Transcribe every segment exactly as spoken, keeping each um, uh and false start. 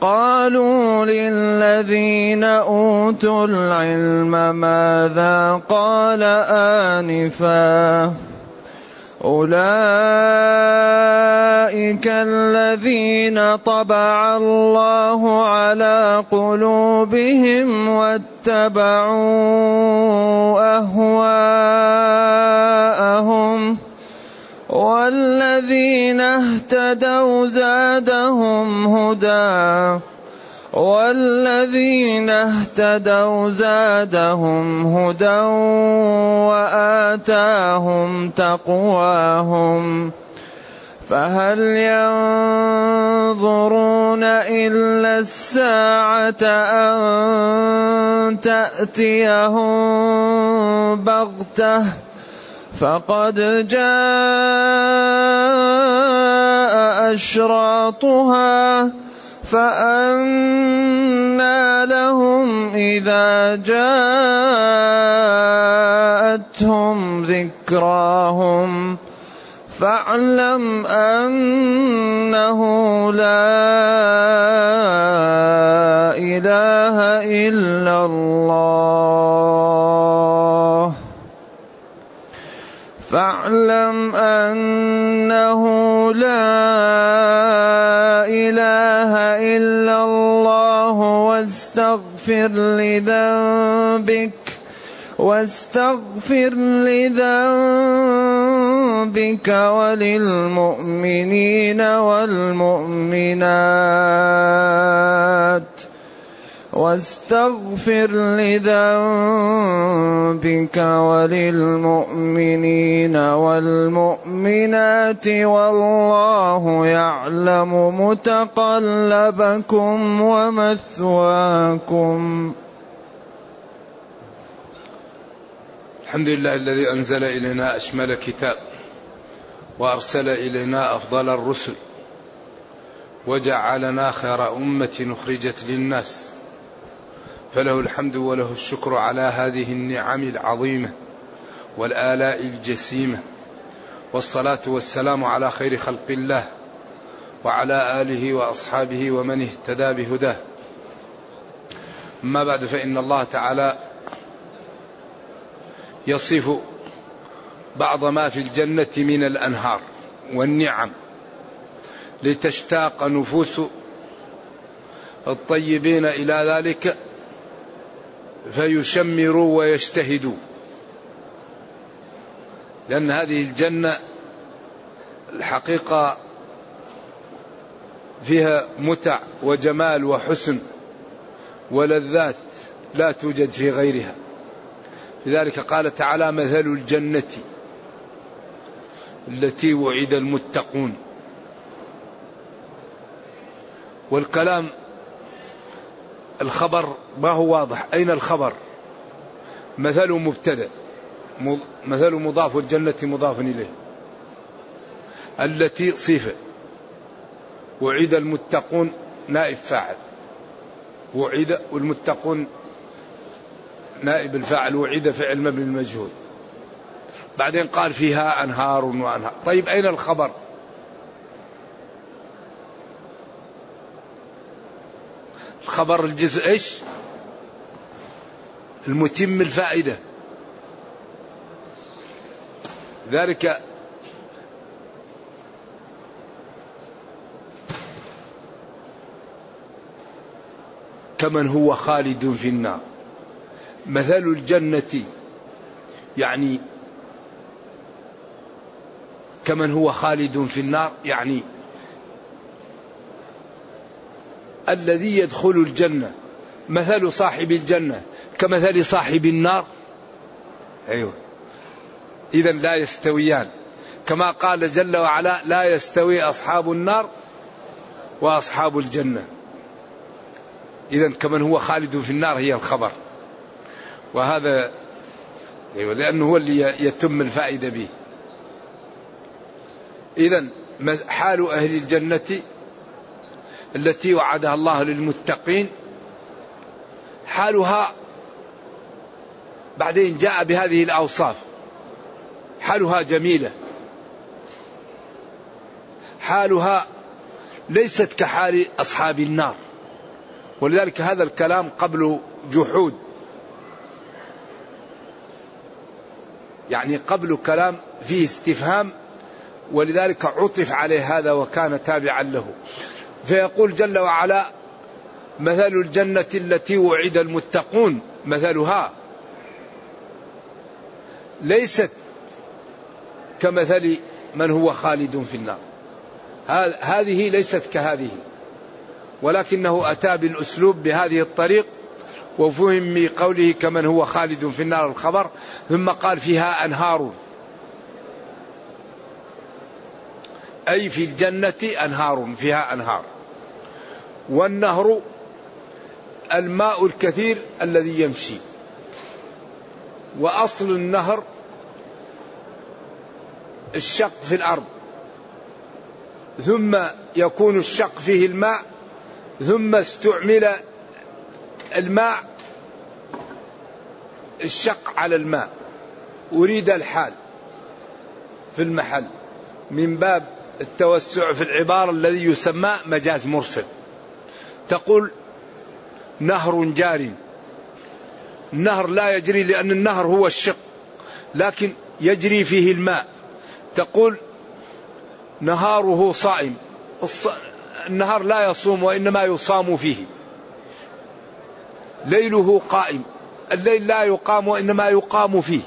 قالوا للذين أوتوا العلم ماذا قال آنفا أولئك الذين طبع الله على قلوبهم واتبعوا أهواءهم والذين اهتدوا زادهم هدى والذين اهتدوا زادهم هدى وآتاهم تقواهم فهل ينظرون إلا الساعة أن تأتيهم بغتة فقد جاء أشراطها فأنى لهم إذا جاءتهم ذكراهم فاعلم أنه لا إله إلا الله فاعلم أنه لا إله إلا الله واستغفر لذنبك واستغفر لذنبك وللمؤمنين والمؤمنات واستغفر لذنبك وللمؤمنين والمؤمنات والله يعلم متقلبكم ومثواكم. الحمد لله الذي أنزل إلينا أشمل كتاب وأرسل إلينا أفضل الرسل وجعلنا خير أمة أخرجت للناس فله الحمد وله الشكر على هذه النعم العظيمة والآلاء الجسيمة والصلاة والسلام على خير خلق الله وعلى آله وأصحابه ومن اهتدى بهداه. أما بعد، فإن الله تعالى يصف بعض ما في الجنة من الأنهار والنعم لتشتاق نفوس الطيبين إلى ذلك فيشمروا ويجتهدوا، لأن هذه الجنة الحقيقة فيها متع وجمال وحسن ولذات لا توجد في غيرها. لذلك قال تعالى: مثل الجنة التي وعد المتقون. والكلام الخبر ما هو واضح، أين الخبر؟ مثل مبتدأ، مثل مضاف، والجنة مضاف إليه، التي صفة، وعد المتقون نائب فاعل، وعد والمتقون نائب الفاعل، وعد فعل مبني المجهود. بعدين قال فيها أنهار وأنهار. طيب أين الخبر؟ الخبر الجزء إيش؟ المتم الفائدة. ذلك كمن هو خالد في النار. مثل الجنة يعني كمن هو خالد في النار، يعني الذي يدخل الجنة. مثل صاحب الجنة كمثل صاحب النار؟ أيوه، إذا لا يستويان، كما قال جل وعلا: لا يستوي أصحاب النار وأصحاب الجنة. إذا كمن هو خالد في النار هي الخبر، وهذا أيوه لأنه هو اللي يتم الفائدة به. إذا حال أهل الجنة التي وعدها الله للمتقين حالها، بعدين جاء بهذه الأوصاف، حالها جميلة، حالها ليست كحال أصحاب النار. ولذلك هذا الكلام قبل جحود، يعني قبل كلام فيه استفهام، ولذلك عطف عليه هذا وكان تابعا له. فيقول جل وعلا: مثل الجنة التي وعد المتقون. مثلها ليست كمثل من هو خالد في النار، هذه ليست كهذه، ولكنه أتى بالأسلوب بهذه الطريق وفهم من قوله كمن هو خالد في النار الخبر، ثم قال فيها أنهار، أي في الجنة أنهار، فيها أنهار. والنهر الماء الكثير الذي يمشي، وأصل النهر الشق في الأرض، ثم يكون الشق فيه الماء، ثم استعمل الماء الشق على الماء، أريد الحال في المحل من باب التوسع في العبارة، الذي يسمى مجاز مرسل. تقول نهر جار، النهر لا يجري لأن النهر هو الشق، لكن يجري فيه الماء. تقول نهاره صائم، النهر لا يصوم وإنما يصام فيه. ليله قائم، الليل لا يقام وإنما يقام فيه.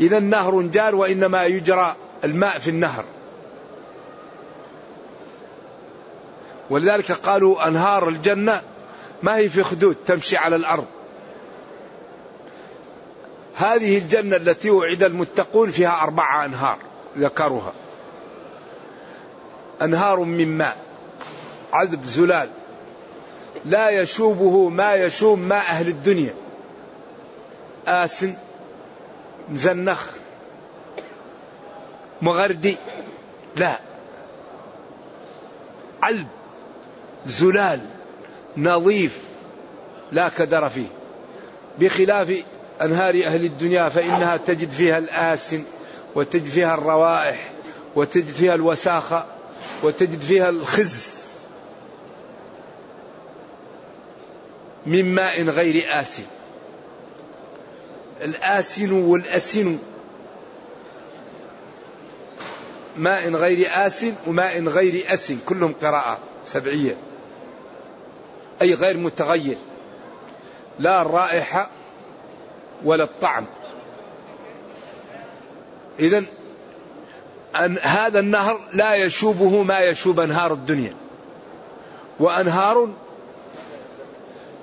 إذا نهر جار وإنما يجرى الماء في النهر. ولذلك قالوا أنهار الجنة ما هي في خدود تمشي على الأرض. هذه الجنة التي وعد المتقون فيها أربعة أنهار ذكرها: أنهار من ماء عذب زلال لا يشوبه ما يشوب ماء أهل الدنيا، آسن مزنخ مغردي، لا، علب زلال نظيف لا كدر فيه، بخلاف أنهار أهل الدنيا فإنها تجد فيها الآسن، وتجد فيها الروائح، وتجد فيها الوساخة، وتجد فيها الخز. من ماء غير آسن. الآسن والأسن ماء غير آسن وماء غير أسن كلهم قراءة سبعية، أي غير متغير، لا الرائحة ولا الطعم. إذن أن هذا النهر لا يشوبه ما يشوب أنهار الدنيا، وأنهار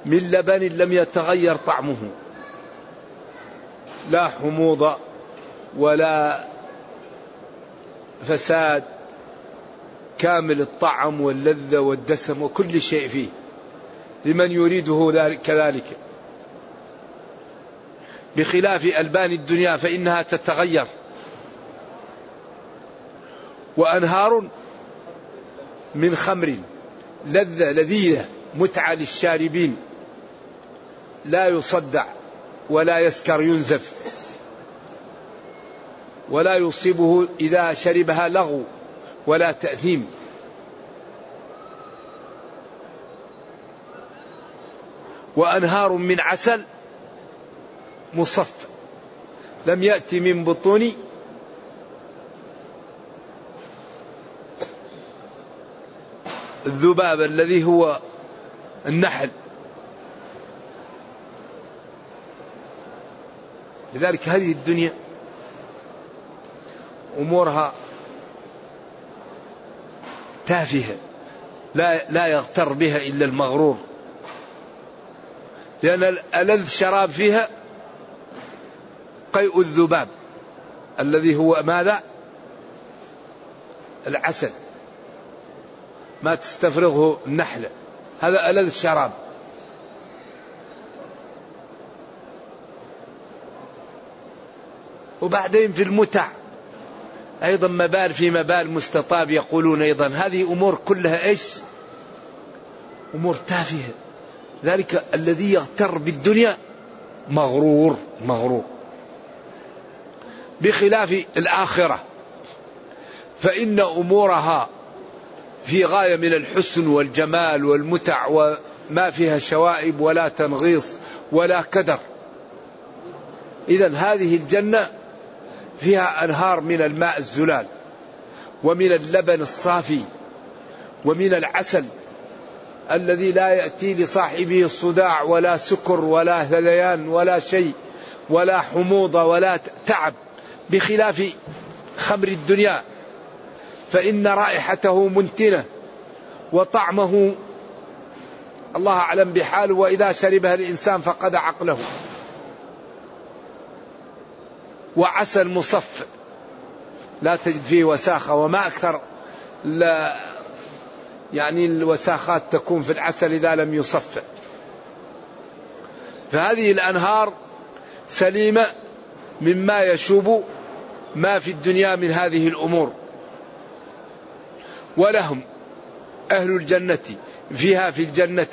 من لبن لم يتغير طعمه، لا حموضة ولا فساد، كامل الطعم واللذة والدسم وكل شيء فيه لمن يريده كذلك، بخلاف ألبان الدنيا فإنها تتغير. وأنهار من خمر لذة لذيذة متعة للشاربين، لا يصدع ولا يسكر ينزف، ولا يصيبه إذا شربها لغو ولا تأثيم. وأنهار من عسل مصف لم يأتي من بطون الذباب الذي هو النحل. لذلك هذه الدنيا أمورها تافهة لا, لا يغتر بها إلا المغرور، لأن ألذ شراب فيها قيء الذباب الذي هو ماذا؟ العسل، ما تستفرغه النحلة، هذا ألذ الشراب. وبعدين في المتع أيضا مبال في مبال مستطاب يقولون أيضا، هذه أمور كلها إيش؟ أمور تافهة. ذلك الذي يغتر بالدنيا مغرور مغرور، بخلاف الآخرة فإن أمورها في غاية من الحسن والجمال والمتع، وما فيها شوائب ولا تنغيص ولا كدر. إذن هذه الجنة فيها أنهار من الماء الزلال، ومن اللبن الصافي، ومن العسل الذي لا يأتي لصاحبه الصداع ولا سكر ولا هليان ولا شيء ولا حموضة ولا تعب، بخلاف خمر الدنيا فإن رائحته منتنة وطعمه الله أعلم بحاله، وإذا شربها الإنسان فقد عقله. وعسل مصف لا تجد فيه وساخة، وما أكثر لا يعني الوساخات تكون في العسل إذا لم يصف. فهذه الأنهار سليمة مما يشوب ما في الدنيا من هذه الأمور. ولهم أهل الجنة فيها في الجنة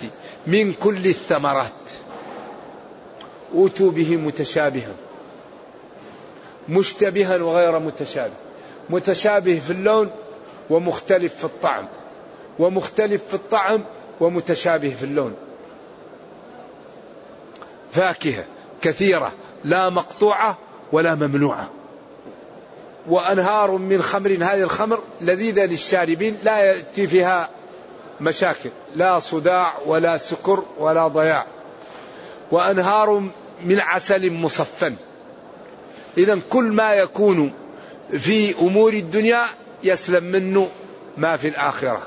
من كل الثمرات أوتوا به متشابها، مشتبها وغير متشابه، متشابه في اللون ومختلف في الطعم، ومختلف في الطعم ومتشابه في اللون. فاكهة كثيرة لا مقطوعة ولا ممنوعة. وأنهار من خمر، هذه الخمر لذيذة للشاربين لا يأتي فيها مشاكل، لا صداع ولا سكر ولا ضياع. وأنهار من عسل مصفا. إذن كل ما يكون في أمور الدنيا يسلم منه ما في الآخرة،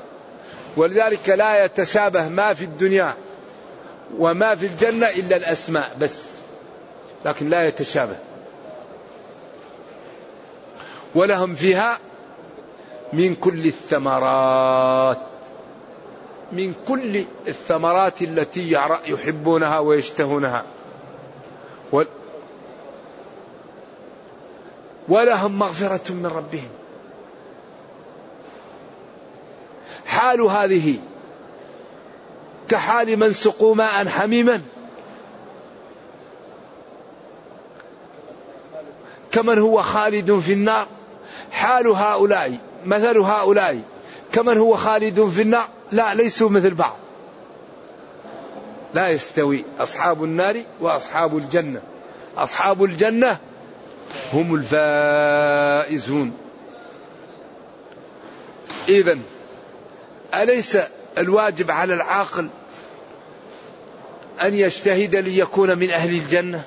ولذلك لا يتشابه ما في الدنيا وما في الجنة إلا الأسماء بس، لكن لا يتشابه. ولهم فيها من كل الثمرات، من كل الثمرات التي يحبونها ويشتهونها. ولهم مغفرة من ربهم. حال هذه كحال من سقوا ماء حميما، كمن هو خالد في النار. حال هؤلاء مثل هؤلاء كمن هو خالد في النار، لا ليسوا مثل بعض. لا يستوي أصحاب النار وأصحاب الجنة، أصحاب الجنة هم الفائزون. إذن أليس الواجب على العاقل أن يجتهد ليكون من أهل الجنة؟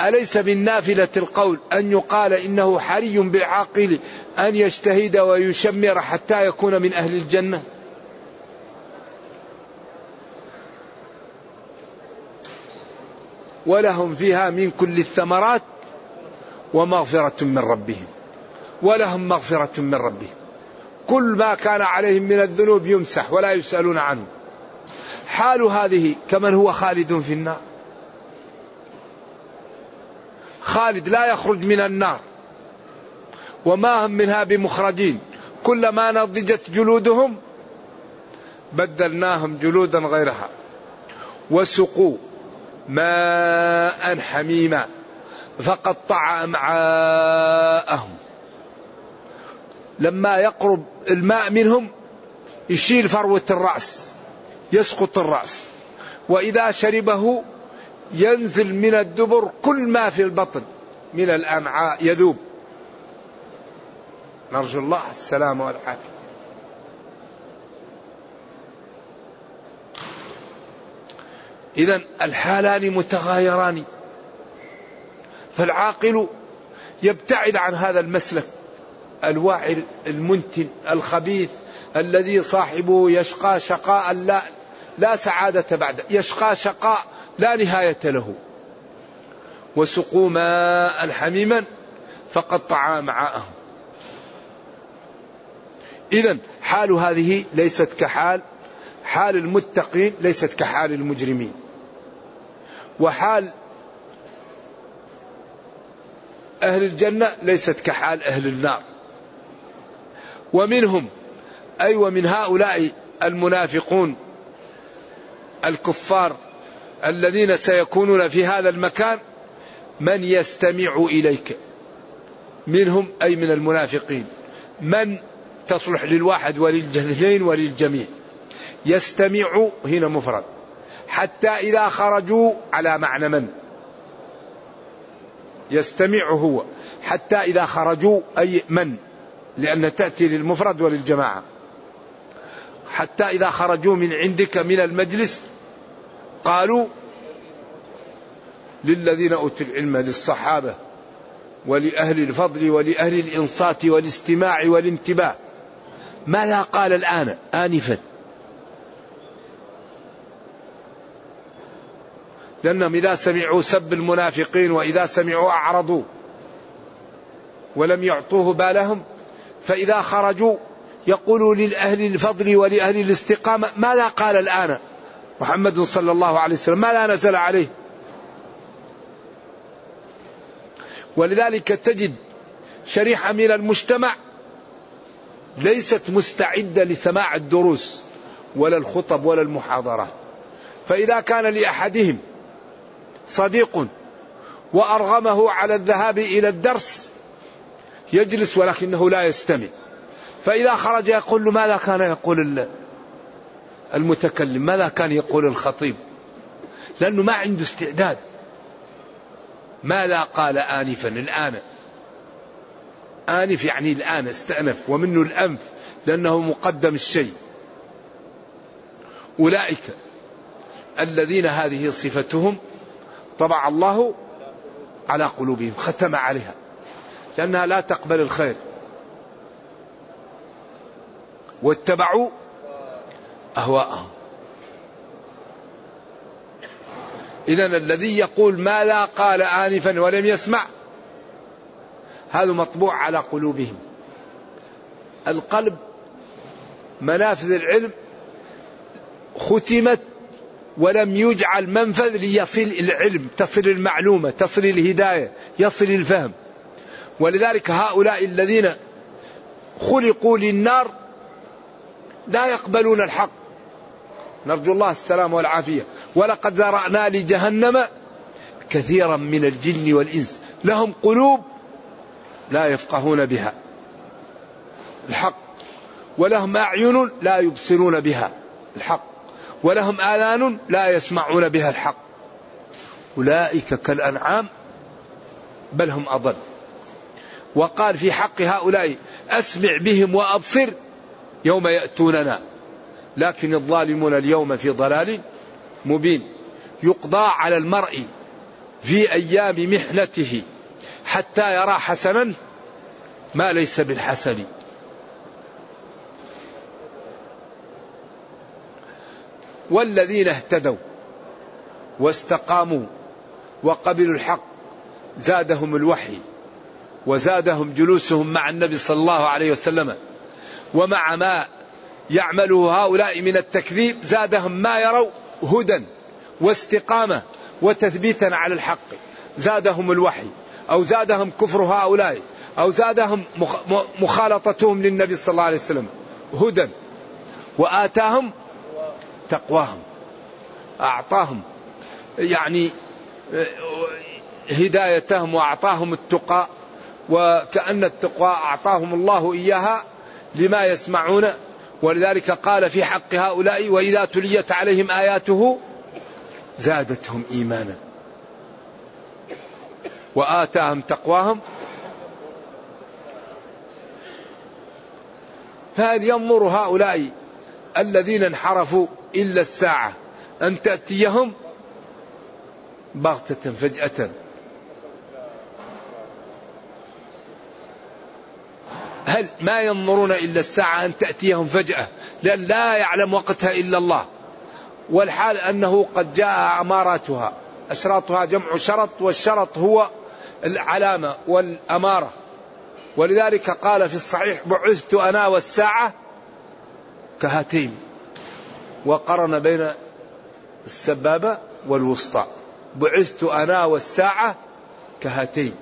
أليس من نافلة القول أن يقال إنه حري بالعاقل أن يجتهد ويشمر حتى يكون من أهل الجنة؟ ولهم فيها من كل الثمرات ومغفرة من ربهم، ولهم مغفرة من ربهم، كل ما كان عليهم من الذنوب يمسح ولا يسألون عنه. حال هذه كمن هو خالد في النار، خالد لا يخرج من النار وما هم منها بمخرجين، كلما نضجت جلودهم بدلناهم جلودا غيرها وسقوا ماء حميما فقطع أمعاءهم. لما يقرب الماء منهم يشيل فروة الرأس، يسقط الرأس، وإذا شربه ينزل من الدبر كل ما في البطن من الأمعاء يذوب. نرجو الله السلام والعافية. إذن الحالان متغايران، فالعاقل يبتعد عن هذا المسلك الواعر المنتن الخبيث الذي صاحبه يشقى شقاء لا, لا سعادة بعد، يشقى شقاء لا نهاية له. وسقوا ماء حميما فقطع أمعاءهم. إذن حال هذه ليست كحال حال المتقين، ليست كحال المجرمين. وحال أهل الجنة ليست كحال أهل النار. ومنهم أي ومن هؤلاء المنافقون الكفار الذين سيكونون في هذا المكان من يستمع إليك، منهم أي من المنافقين من تصلح للواحد وللجنين وللجميع. يستمع هنا مفرد، حتى إذا خرجوا على معنى من يستمع هو، حتى إذا خرجوا أي من، لأن تأتي للمفرد وللجماعة. حتى إذا خرجوا من عندك من المجلس قالوا للذين أوتوا العلم، للصحابة ولأهل الفضل ولأهل الإنصات والاستماع والانتباه، ماذا قال الآن آنفا؟ لأنهم إذا سمعوا سب المنافقين وإذا سمعوا أعرضوا ولم يعطوه بالهم، فإذا خرجوا يقولوا للأهل الفضل ولأهل الاستقامة ماذا قال الآن محمد صلى الله عليه وسلم، ما لا نزل عليه. ولذلك تجد شريحة من المجتمع ليست مستعدة لسماع الدروس ولا الخطب ولا المحاضرات. فإذا كان لأحدهم صديق وأرغمه على الذهاب إلى الدرس يجلس ولكنه لا يستمع، فإذا خرج يقول له ماذا كان يقول الله المتكلم، ماذا كان يقول الخطيب، لأنه ما عنده استعداد. ماذا قال آنفا؟ الآن آنف يعني الآن، استأنف ومنه الأنف لأنه مقدم الشيء. أولئك الذين هذه صفتهم طبع الله على قلوبهم، ختم عليها لأنها لا تقبل الخير، واتبعوا أهواءهم. إذن الذي يقول ما لا قال آنفا ولم يسمع هذا مطبوع على قلوبهم. القلب منافذ العلم ختمت ولم يجعل منفذ ليصل العلم، تصل المعلومة، تصل الهداية، يصل الفهم. ولذلك هؤلاء الذين خلقوا للنار لا يقبلون الحق، نرجو الله السلام والعافية. ولقد ذرأنا لجهنم كثيرا من الجن والإنس لهم قلوب لا يفقهون بها الحق، ولهم أعين لا يبصرون بها الحق، ولهم آذان لا يسمعون بها الحق أولئك كالأنعام بل هم أضل. وقال في حق هؤلاء أسمع بهم وأبصر يوم يأتوننا لكن الظالمون اليوم في ضلال مبين. يقضى على المرء في أيام محنته حتى يرى حسنا ما ليس بالحسن. والذين اهتدوا واستقاموا وقبلوا الحق زادهم الوحي وزادهم جلوسهم مع النبي صلى الله عليه وسلم ومع ما يعمله هؤلاء من التكذيب زادهم ما يروا هدى واستقامة وتثبيتا على الحق. زادهم الوحي أو زادهم كفر هؤلاء أو زادهم مخالطتهم للنبي صلى الله عليه وسلم هدى وآتاهم تقواهم. أعطاهم يعني هدايتهم وأعطاهم التقى وكأن التقوى أعطاهم الله إياها لما يسمعون. ولذلك قال في حق هؤلاء وإذا تليت عليهم آياته زادتهم إيمانا وآتاهم تقواهم. فهل ينظر هؤلاء الذين انحرفوا إلا الساعة أن تأتيهم بغتة فجأة؟ هل ما ينظرون إلا الساعة أن تأتيهم فجأة لأن لا يعلم وقتها إلا الله. والحال أنه قد جاء أماراتها. أشراطها جمع شرط والشرط هو العلامة والأمارة. ولذلك قال في الصحيح بعثت أنا والساعة كهاتين وقرن بين السبابة والوسطى. بعثت أنا والساعة كهاتين.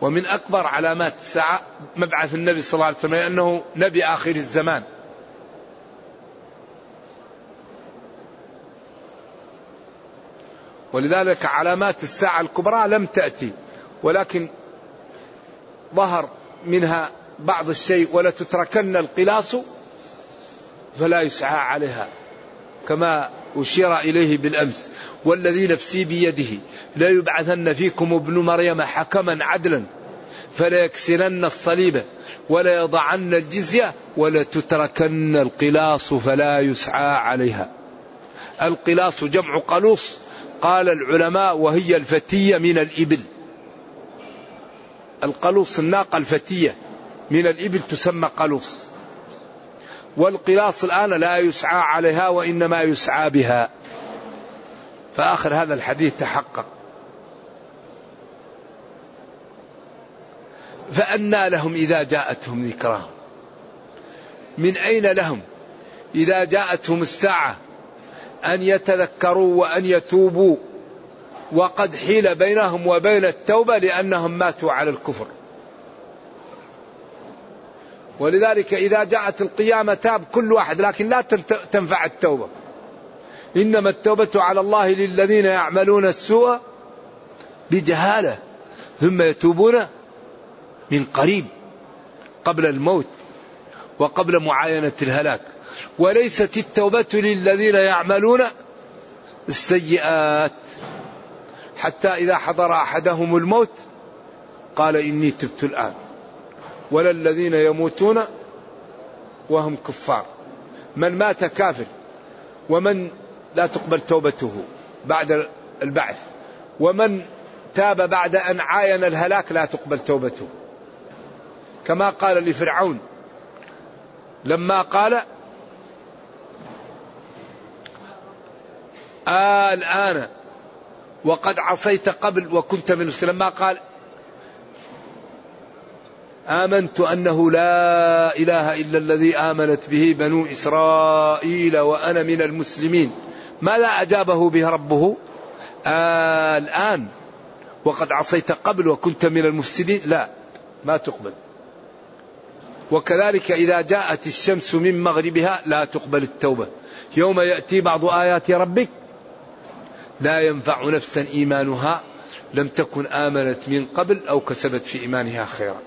ومن أكبر علامات الساعة مبعث النبي صلى الله عليه وسلم لأنه نبي آخر الزمان. ولذلك علامات الساعة الكبرى لم تأتي ولكن ظهر منها بعض الشيء. ولتتركن القلاص فلا يسعى عليها كما أشير إليه بالأمس والذي نفسي بيده لا يبعثن فيكم ابن مريم حكما عدلا فلا يكسرن الصليب ولا يضعن الجزية ولا تتركن القلاص فلا يسعى عليها. القلاص جمع قلوص قال العلماء وهي الفتية من الإبل. القلوص الناقة الفتية من الإبل تسمى قلوص. والقلاص الآن لا يسعى عليها وإنما يسعى بها. فآخر هذا الحديث تحقق. فأنى لهم إذا جاءتهم ذكراهم. من أين لهم إذا جاءتهم الساعة أن يتذكروا وأن يتوبوا؟ وقد حيل بينهم وبين التوبة لأنهم ماتوا على الكفر. ولذلك إذا جاءت القيامة تاب كل واحد لكن لا تنفع التوبة. إنما التوبة على الله للذين يعملون السوء بجهالة ثم يتوبون من قريب قبل الموت وقبل معاينة الهلاك. وليست التوبة للذين يعملون السيئات حتى إذا حضر أحدهم الموت قال إني تبت الآن ولا الذين يموتون وهم كفار. من مات كافر ومن لا تقبل توبته بعد البعث ومن تاب بعد أن عاين الهلاك لا تقبل توبته. كما قال لفرعون لما قال الآن وقد عصيت قبل وكنت من المسلمين لما قال آمنت أنه لا إله إلا الذي آمنت به بنو إسرائيل وأنا من المسلمين. ما لا أجابه به ربه آه الآن وقد عصيت قبل وكنت من المفسدين لا ما تقبل. وكذلك إذا جاءت الشمس من مغربها لا تقبل التوبة. يوم يأتي بعض آيات ربك لا ينفع نفسا إيمانها لم تكن آمنت من قبل أو كسبت في إيمانها خيرا.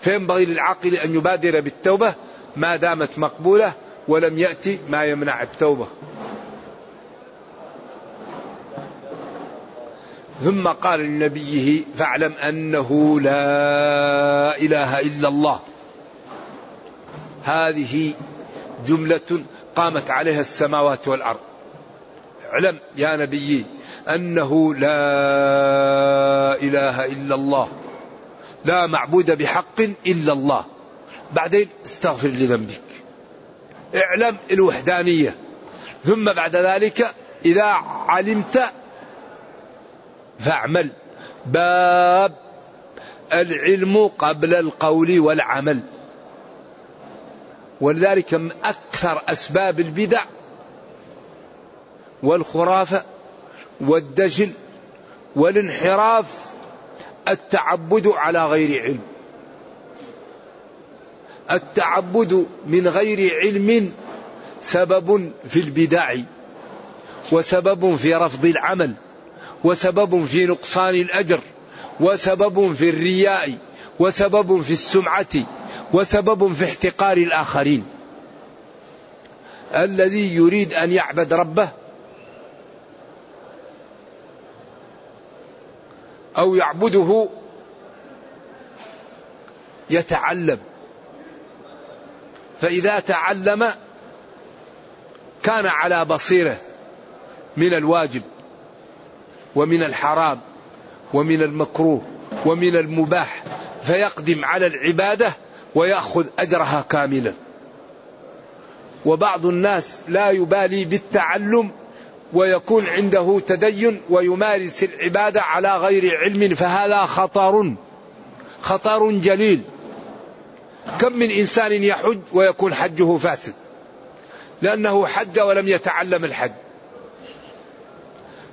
فينبغي للعاقل أن يبادر بالتوبة ما دامت مقبولة ولم يأتي ما يمنع التوبة. ثم قال لنبيه فاعلم أنه لا إله إلا الله. هذه جملة قامت عليها السماوات والأرض. اعلم يا نبي أنه لا إله إلا الله، لا معبود بحق إلا الله. بعدين استغفر لذنبك، اعلم الوحدانية. ثم بعد ذلك إذا علمت فاعمل. باب العلم قبل القول والعمل. ولذلك من أكثر أسباب البدع والخرافة والدجل والانحراف التعبد على غير علم، التعبد من غير علم سبب في البدع وسبب في رفض العمل وسبب في نقصان الأجر وسبب في الرياء وسبب في السمعة وسبب في احتقار الآخرين. الذي يريد أن يعبد ربه أو يعبده يتعلم، فإذا تعلم كان على بصيرة من الواجب ومن الحرام ومن المكروه ومن المباح، فيقدم على العبادة ويأخذ أجرها كاملا. وبعض الناس لا يبالي بالتعلم ويكون عنده تدين ويمارس العبادة على غير علم، فهذا خطر خطر جليل. كم من إنسان يحج ويكون حجه فاسد لأنه حج ولم يتعلم الحج.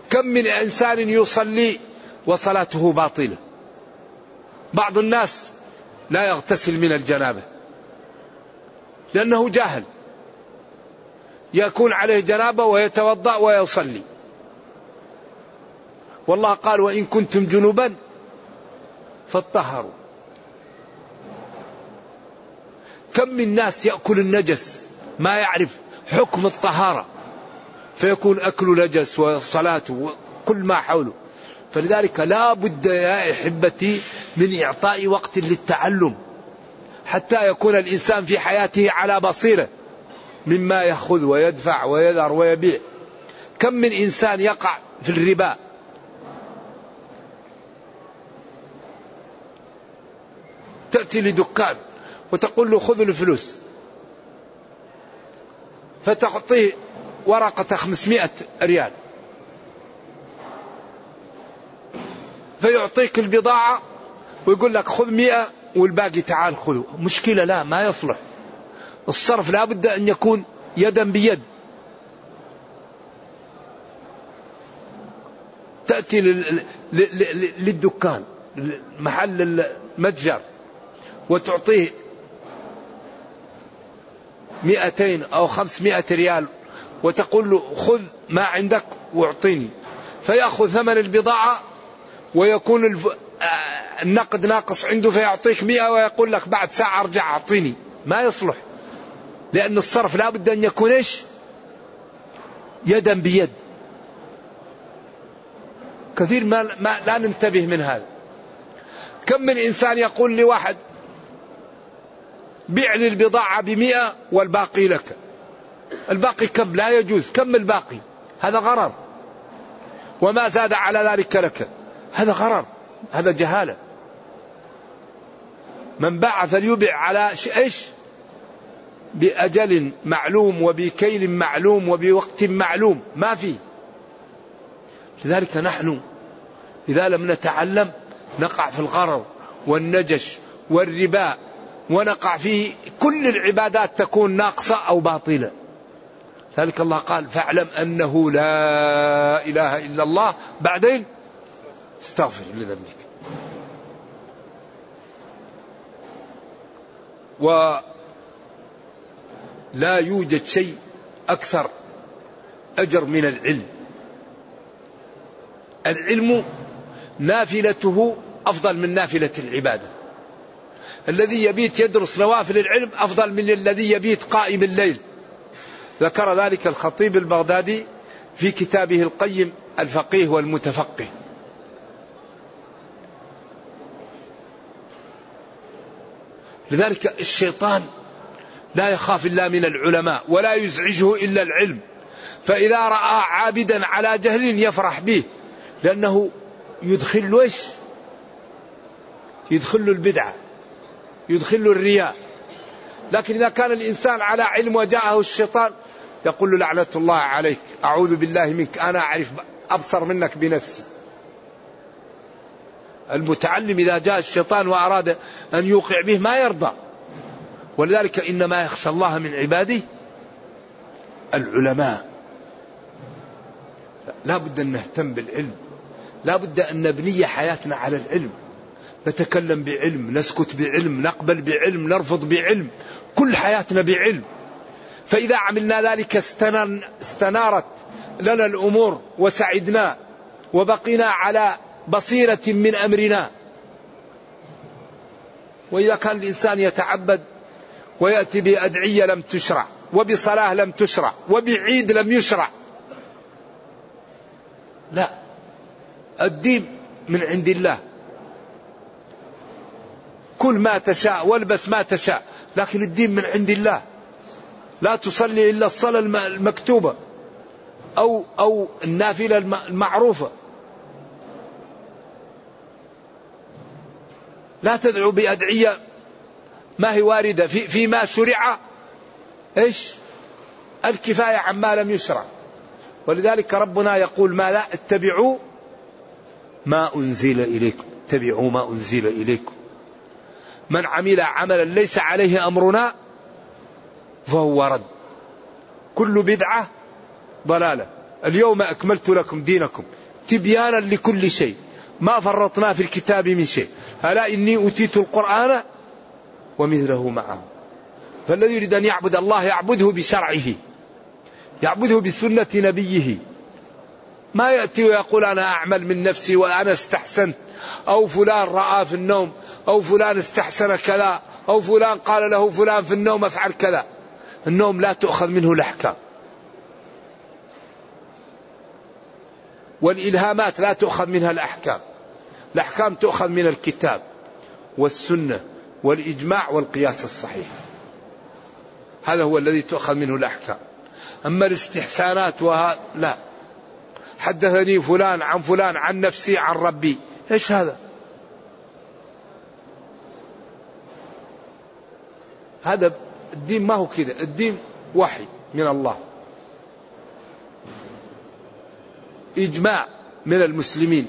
كم من إنسان يصلي وصلاته باطلة. بعض الناس لا يغتسل من الجنابة لأنه جاهل، يكون عليه جنابة ويتوضأ ويصلي. والله قال وإن كنتم جنبا فاطهروا. كم من ناس يأكل النجس ما يعرف حكم الطهارة، فيكون أكل نجس وصلاته وكل ما حوله. فلذلك لا بد يا إحبتي من إعطاء وقت للتعلم حتى يكون الإنسان في حياته على بصيرة مما يأخذ ويدفع ويذر ويبيع. كم من إنسان يقع في الربا تأتي لدكان وتقول له خذ الفلوس، فتعطيه ورقة خمسمائة ريال فيعطيك البضاعة ويقول لك خذ مئة والباقي تعال خذه. مشكلة، لا ما يصلح. الصرف لا بد أن يكون يدا بيد. تأتي للدكان محل المتجر وتعطيه مئتين أو خمسمائة ريال وتقول له خذ ما عندك واعطيني، فيأخذ ثمن البضاعة ويكون النقد ناقص عنده فيعطيك مئة ويقول لك بعد ساعة ارجع اعطيني. ما يصلح، لأن الصرف لا بد أن يكون إيش؟ يدا بيد. كثير ما لا ننتبه من هذا. كم من إنسان يقول لواحد بيع لي البضاعة بمئة والباقي لك. الباقي كم؟ لا يجوز. كم الباقي؟ هذا غرر. وما زاد على ذلك لك. هذا غرر، هذا جهالة. من باع فليبع على ايش؟ بأجل معلوم وبكيل معلوم وبوقت معلوم، ما فيه. لذلك نحن إذا لم نتعلم نقع في الغرر والنجش والربا، ونقع فيه كل العبادات تكون ناقصة أو باطلة. ذلك الله قال فاعلم أنه لا إله إلا الله، بعدين استغفر لذنبك. ولا يوجد شيء أكثر أجر من العلم. العلم نافلته أفضل من نافلة العبادة، الذي يبيت يدرس نوافل العلم أفضل من الذي يبيت قائم الليل. ذكر ذلك الخطيب البغدادي في كتابه القيم الفقيه والمتفقه. لذلك الشيطان لا يخاف إلا من العلماء ولا يزعجه إلا العلم، فإذا رأى عابدا على جهل يفرح به، لأنه يدخل وش؟ يدخل البدعة، يدخل الرياء. لكن إذا كان الإنسان على علم وجاءه الشيطان يقول له لعنة الله عليك، أعوذ بالله منك، أنا أعرف أبصر منك بنفسي. المتعلم إذا جاء الشيطان وأراد أن يوقع به ما يرضى، ولذلك إنما يخشى الله من عباده العلماء. لا بد أن نهتم بالعلم، لا بد أن نبني حياتنا على العلم، نتكلم بعلم، نسكت بعلم، نقبل بعلم، نرفض بعلم، كل حياتنا بعلم. فإذا عملنا ذلك استنارت لنا الأمور وسعدنا وبقينا على بصيرة من أمرنا. وإذا كان الإنسان يتعبد ويأتي بأدعية لم تشرع، وبصلاة لم تشرع، وبعيد لم يشرع، لا، الدين من عند الله، كل ما تشاء والبس ما تشاء، لكن الدين من عند الله. لا تصلي إلا الصلاة المكتوبة أو, أو النافلة المعروفة، لا تدعو بأدعية ما هي واردة في فيما شرع، إيش الكفاية عما لم يشرع. ولذلك ربنا يقول ما لا اتبعوا ما أنزل إليكم، اتبعوا ما أنزل إليكم، من عمل عملا ليس عليه أمرنا فهو رد، كل بدعة ضلالة. اليوم أكملت لكم دينكم تبيانا لكل شيء، ما فرطنا في الكتاب من شيء، ألا إني أوتيت القرآن ومثله معه. فالذي يريد أن يعبد الله يعبده بشرعه، يعبده بسنة نبيه، ما يأتي ويقول أنا أعمل من نفسي وأنا استحسنت، أو فلان رأى في النوم، أو فلان استحسن كذا، أو فلان قال له فلان في النوم أفعل كذا. النوم لا تؤخذ منه الأحكام، والإلهامات لا تؤخذ منها الأحكام، الأحكام تؤخذ من الكتاب والسنة والإجماع والقياس الصحيح، هذا هو الذي تؤخذ منه الأحكام. أما الاستحسانات وها لا، حدثني فلان عن فلان عن نفسي عن ربي، إيش هذا؟ هذا الدين ما هو كذا، الدين وحي من الله، إجماع من المسلمين،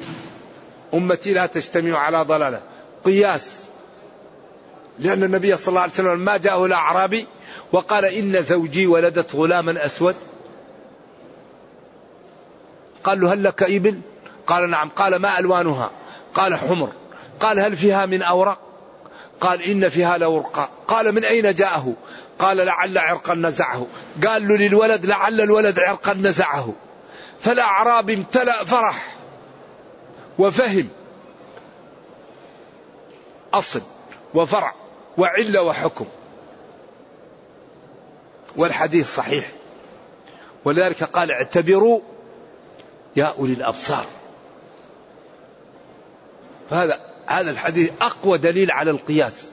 أمتي لا تجتمع على ضلالة، قياس، لأن النبي صلى الله عليه وسلم ما جاءه الأعرابي وقال إن زوجي ولدت غلاما أسود، قال له هل لك إبل؟ قال نعم، قال ما ألوانها؟ قال حمر، قال هل فيها من أورق؟ قال إن فيها لورقاء، قال من أين جاءه؟ قال لعل عرقا نزعه، قال له للولد لعل الولد عرقا نزعه. فالأعراب امتلأ فرح وفهم أصل وفرع وعلة وحكم، والحديث صحيح. ولذلك قال اعتبروا يا أولي الأبصار، فهذا هذا الحديث أقوى دليل على القياس.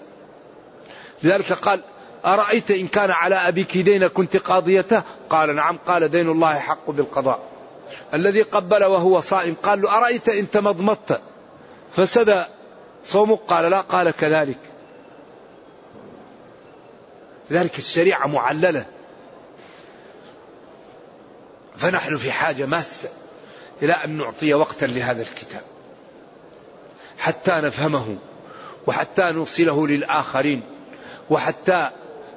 لذلك قال أرأيت إن كان على أبيك دين كنت قاضيته؟ قال نعم، قال دين الله حق بالقضاء. الذي قبل وهو صائم قال له أرأيت إن تمضمضت فسدى صومك؟ قال لا، قال كذلك. لذلك الشريعة معللة، فنحن في حاجة ماسة إلى أن نعطي وقتا لهذا الكتاب حتى نفهمه، وحتى نوصله للآخرين، وحتى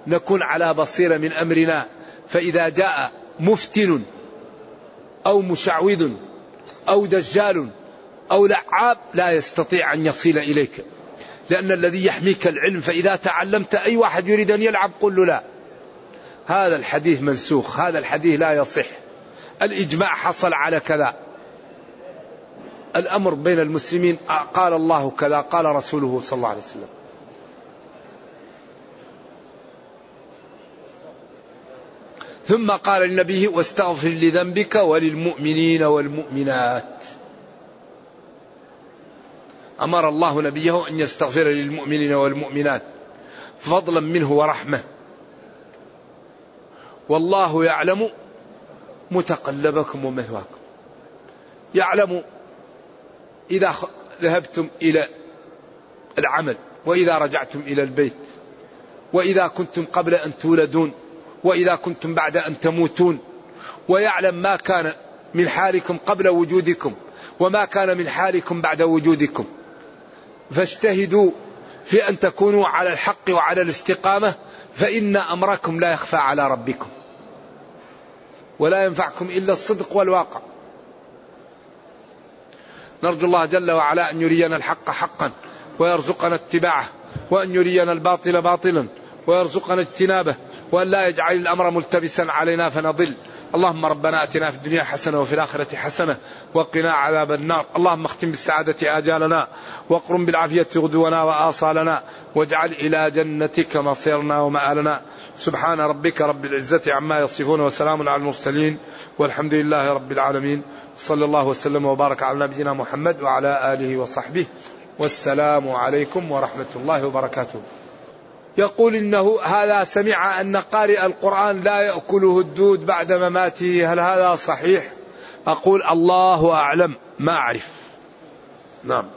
نكون على بصيرة من أمرنا. فإذا جاء مفتن أو مشعوذ أو دجال أو لعاب لا يستطيع أن يصل إليك، لأن الذي يحميك العلم. فإذا تعلمت أي واحد يريد أن يلعب قل له لا، هذا الحديث منسوخ، هذا الحديث لا يصح، الإجماع حصل على كذا، الأمر بين المسلمين قال الله كذا، قال رسوله صلى الله عليه وسلم. ثم قال لنبيه واستغفر لذنبك وللمؤمنين والمؤمنات. أمر الله نبيه أن يستغفر للمؤمنين والمؤمنات فضلا منه ورحمة، والله يعلم متقلبكم ومثواكم، يعلم إذا ذهبتم إلى العمل وإذا رجعتم إلى البيت وإذا كنتم قبل أن تولدون وإذا كنتم بعد أن تموتون، ويعلم ما كان من حالكم قبل وجودكم وما كان من حالكم بعد وجودكم. فاجتهدوا في أن تكونوا على الحق وعلى الاستقامة، فإن أمركم لا يخفى على ربكم، ولا ينفعكم إلا الصدق والواقع. نرجو الله جل وعلا أن يرينا الحق حقا ويرزقنا اتباعه، وأن يرينا الباطل باطلا ويرزقنا اجتنابه، وأن لا يجعل الأمر ملتبسا علينا فنضل. اللهم ربنا آتنا في الدنيا حسنة وفي الآخرة حسنة وقنا عذاب النار. اللهم اختم بالسعادة آجالنا، واقرم بالعافية غدونا وآصالنا، واجعل إلى جنتك مصيرنا ومآلنا. سبحان ربك رب العزة عما يصفون، وسلام على المرسلين، والحمد لله رب العالمين. صلى الله وسلم وبارك على نبينا محمد وعلى آله وصحبه، والسلام عليكم ورحمة الله وبركاته. يقول إنه هذا سمع أن قارئ القرآن لا يأكله الدود بعد مماته، هل هذا صحيح؟ أقول الله أعلم، ما أعرف. نعم،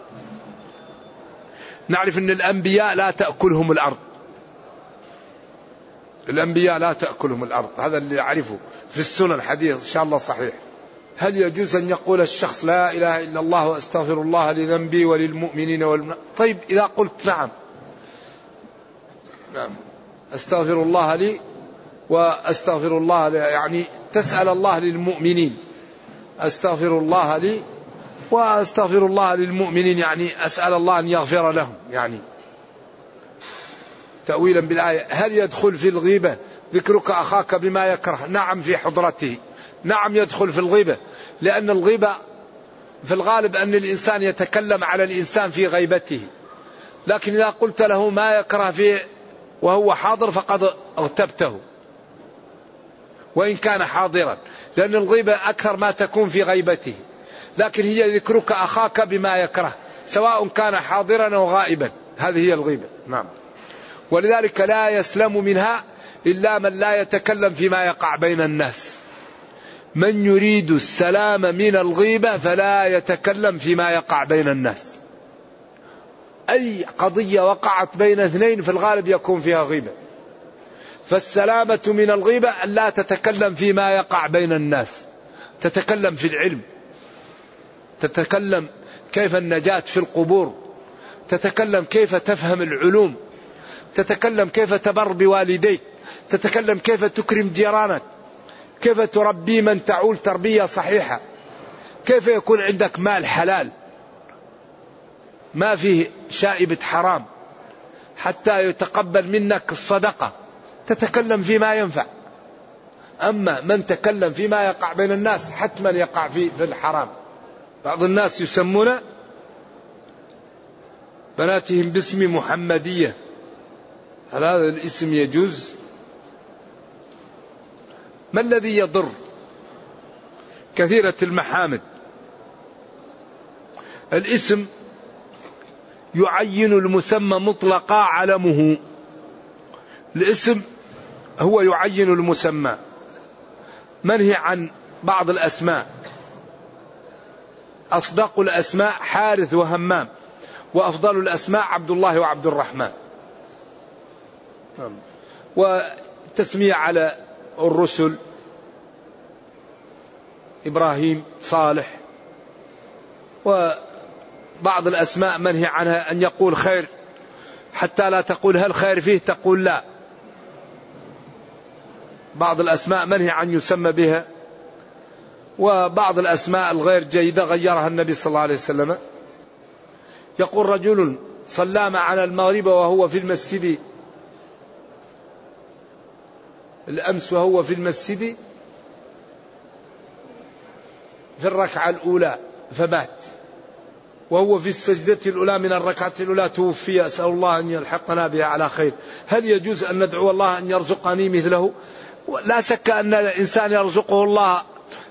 نعرف أن الأنبياء لا تأكلهم الأرض، الأنبياء لا تأكلهم الأرض، هذا اللي أعرفه في السنة الحديث إن شاء الله صحيح. هل يجوز أن يقول الشخص لا إله إلا الله وأستغفر الله لذنبي وللمؤمنين والمؤمنات؟ طيب إذا قلت نعم، نعم أستغفر الله لي وأستغفر الله لي، يعني تسأل الله للمؤمنين، أستغفر الله لي وأستغفر الله للمؤمنين، يعني أسأل الله أن يغفر لهم، يعني تأويلا بالآية. هل يدخل في الغيبة ذكرك أخاك بما يكره؟ نعم في حضرته، نعم يدخل في الغيبة، لأن الغيبة في الغالب أن الإنسان يتكلم على الإنسان في غيبته، لكن إذا قلت له ما يكره فيه وهو حاضر فقد اغتبته، وإن كان حاضرا، لأن الغيبة أكثر ما تكون في غيبته، لكن هي ذكرك أخاك بما يكره سواء كان حاضرا أو غائبا، هذه هي الغيبة. نعم، ولذلك لا يسلم منها إلا من لا يتكلم فيما يقع بين الناس. من يريد السلام من الغيبة فلا يتكلم فيما يقع بين الناس. أي قضية وقعت بين اثنين في الغالب يكون فيها غيبة، فالسلامة من الغيبة أن لا تتكلم فيما يقع بين الناس، تتكلم في العلم، تتكلم كيف النجاة في القبور، تتكلم كيف تفهم العلوم، تتكلم كيف تبر بوالديك، تتكلم كيف تكرم جيرانك، كيف تربي من تعول تربية صحيحة، كيف يكون عندك مال حلال ما فيه شائبة حرام حتى يتقبل منك الصدقة، تتكلم فيما ينفع. أما من تكلم فيما يقع بين الناس حتما يقع في الحرام. بعض الناس يسمون بناتهم باسم محمدية، هل هذا الاسم يجوز؟ ما الذي يضر؟ كثيرة المحامد. الاسم يعين المسمى مطلقا علمه، الاسم هو يعين المسمى، منهي عن بعض الأسماء. أصدق الأسماء حارث وهمام، وأفضل الأسماء عبد الله وعبد الرحمن. وتسمية على الرسل إبراهيم صالح، و بعض الأسماء منهي عنها أن يقول خير، حتى لا تقول هل خير فيه، تقول لا. بعض الأسماء منهي عن يسمى بها، وبعض الأسماء الغير جيدة غيرها النبي صلى الله عليه وسلم. يقول رجل صلى معنا المغرب وهو في المسجد الأمس، وهو في المسجد في الركعة الأولى فبات، وهو في السجدة الأولى من الركعة الأولى توفي، أسأل الله أن يلحقنا بها على خير. هل يجوز أن ندعو الله أن يرزقني مثله؟ لا شك أن الإنسان يرزقه الله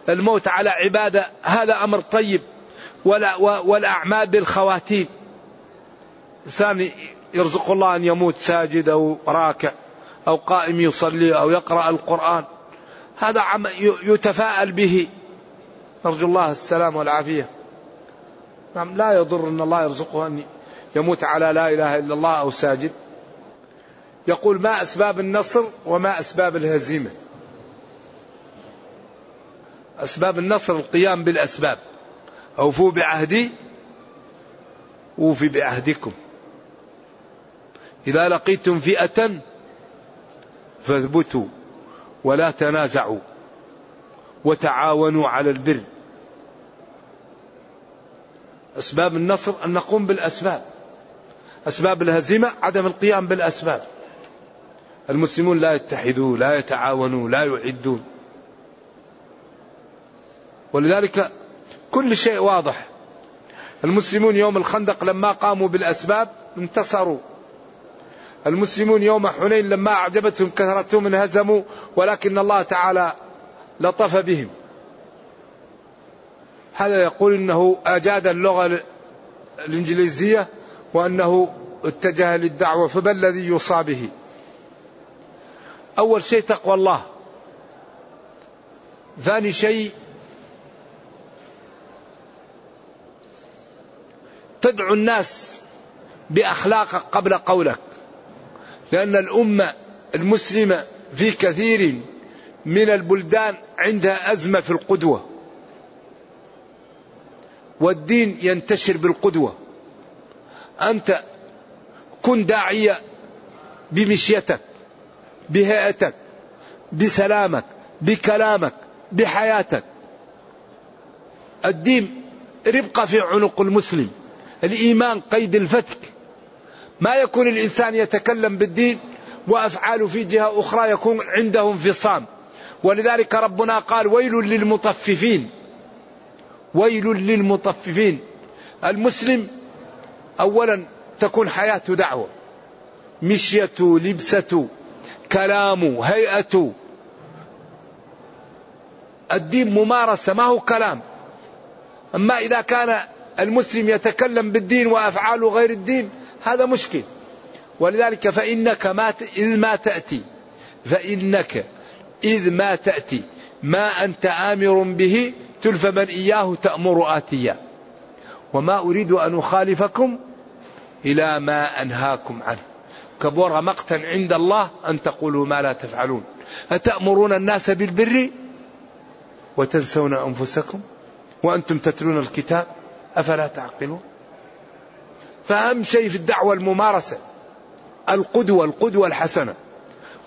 الموت على عبادة، هذا أمر طيب. ولا والأعمال بالخواتيم، إنسان يرزق الله أن يموت ساجد أو راكع أو قائم يصلي أو يقرأ القرآن، هذا يتفاءل به، نرجو الله السلام والعافية. نعم، لا يضر أن الله يرزقه أن يموت على لا إله إلا الله أو ساجد. يقول: ما أسباب النصر وما أسباب الهزيمة؟ أسباب النصر القيام بالأسباب، أوفوا بعهدي أوفي بعهدكم، إذا لقيتم فئة فاثبتوا ولا تنازعوا وتعاونوا على البر. أسباب النصر أن نقوم بالأسباب، أسباب الهزيمة عدم القيام بالأسباب. المسلمون لا يتحدون، لا يتعاونون، لا يعدون. ولذلك كل شيء واضح. المسلمون يوم الخندق لما قاموا بالأسباب انتصروا. المسلمون يوم حنين لما أعجبتهم كثرتهم انهزموا، ولكن الله تعالى لطف بهم. هذا يقول إنه أجاد اللغة الإنجليزية وأنه اتجه للدعوة، فما الذي يوصى به؟ أول شيء تقوى الله، ثاني شيء تدعو الناس بأخلاقك قبل قولك، لأن الأمة المسلمة في كثير من البلدان عندها أزمة في القدوة، والدين ينتشر بالقدوة. أنت كن داعية بمشيتك، بهيئتك، بسلامك، بكلامك، بحياتك. الدين ربقة في عنق المسلم، الإيمان قيد الفتك. ما يكون الإنسان يتكلم بالدين وأفعاله في جهة أخرى يكون عنده انفصام. ولذلك ربنا قال: ويل للمطففين. ويل للمطففين. المسلم أولا تكون حياته دعوة، مشيته، لبسته، كلامه، هيئته. الدين ممارسة، ما هو كلام. أما إذا كان المسلم يتكلم بالدين وأفعاله غير الدين هذا مشكل. ولذلك فإنك ما إذ ما تأتي فإنك إذ ما تأتي ما أنت آمر به تلف من إياه تأمر آتيا، وما أريد أن أخالفكم إلى ما أنهاكم عنه، كبر مقتا عند الله أن تقولوا ما لا تفعلون، أتأمرون الناس بالبر وتنسون أنفسكم وأنتم تتلون الكتاب أفلا تعقلون. فأهم شيء في الدعوة الممارسة، القدوة، القدوة الحسنة.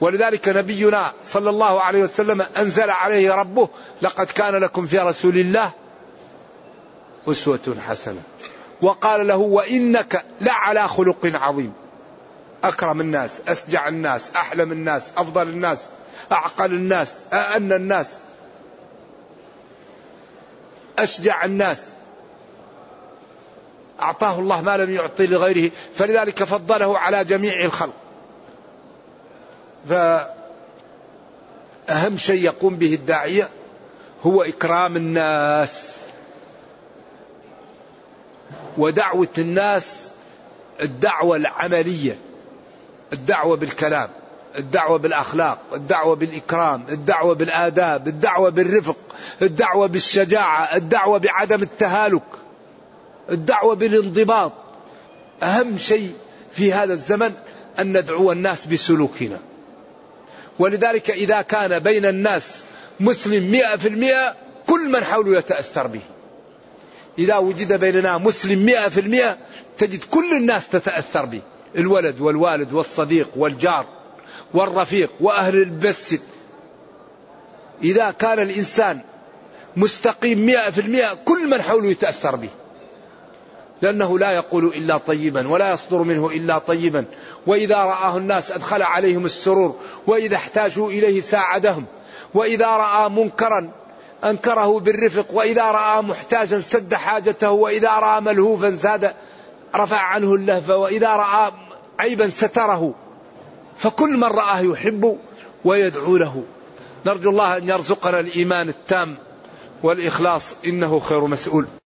ولذلك نبينا صلى الله عليه وسلم أنزل عليه ربه: لقد كان لكم في رسول الله أسوة حسنة، وقال له: وإنك لعلى خلق عظيم. أكرم الناس، أسجع الناس، أحلم الناس، أفضل الناس، أعقل الناس، أأن الناس، أشجع الناس، أعطاه الله ما لم يعطي لغيره، فلذلك فضله على جميع الخلق. فأهم شيء يقوم به الداعية هو إكرام الناس ودعوة الناس، الدعوة العملية، الدعوة بالكلام، الدعوة بالأخلاق، الدعوة بالإكرام، الدعوة بالآداب، الدعوة بالرفق، الدعوة بالشجاعة، الدعوة بعدم التهالك، الدعوة بالانضباط. أهم شيء في هذا الزمن أن ندعو الناس بسلوكنا. ولذلك إذا كان بين الناس مسلم مئة في المئة كل من حوله يتأثر به. إذا وجد بيننا مسلم مئة في المئة تجد كل الناس تتأثر به، الولد والوالد والصديق والجار والرفيق وأهل المسجد. إذا كان الإنسان مستقيم مئة في المئة كل من حوله يتأثر به، لأنه لا يقول إلا طيبا ولا يصدر منه إلا طيبا، وإذا رآه الناس أدخل عليهم السرور، وإذا احتاجوا إليه ساعدهم، وإذا رأى منكرا أنكره بالرفق، وإذا رأى محتاجا سد حاجته، وإذا رأى ملهوفا زاد رفع عنه اللهفة، وإذا رأى عيبا ستره. فكل من رآه يحب ويدعو له، نرجو الله أن يرزقنا الإيمان التام والإخلاص، إنه خير مسؤول.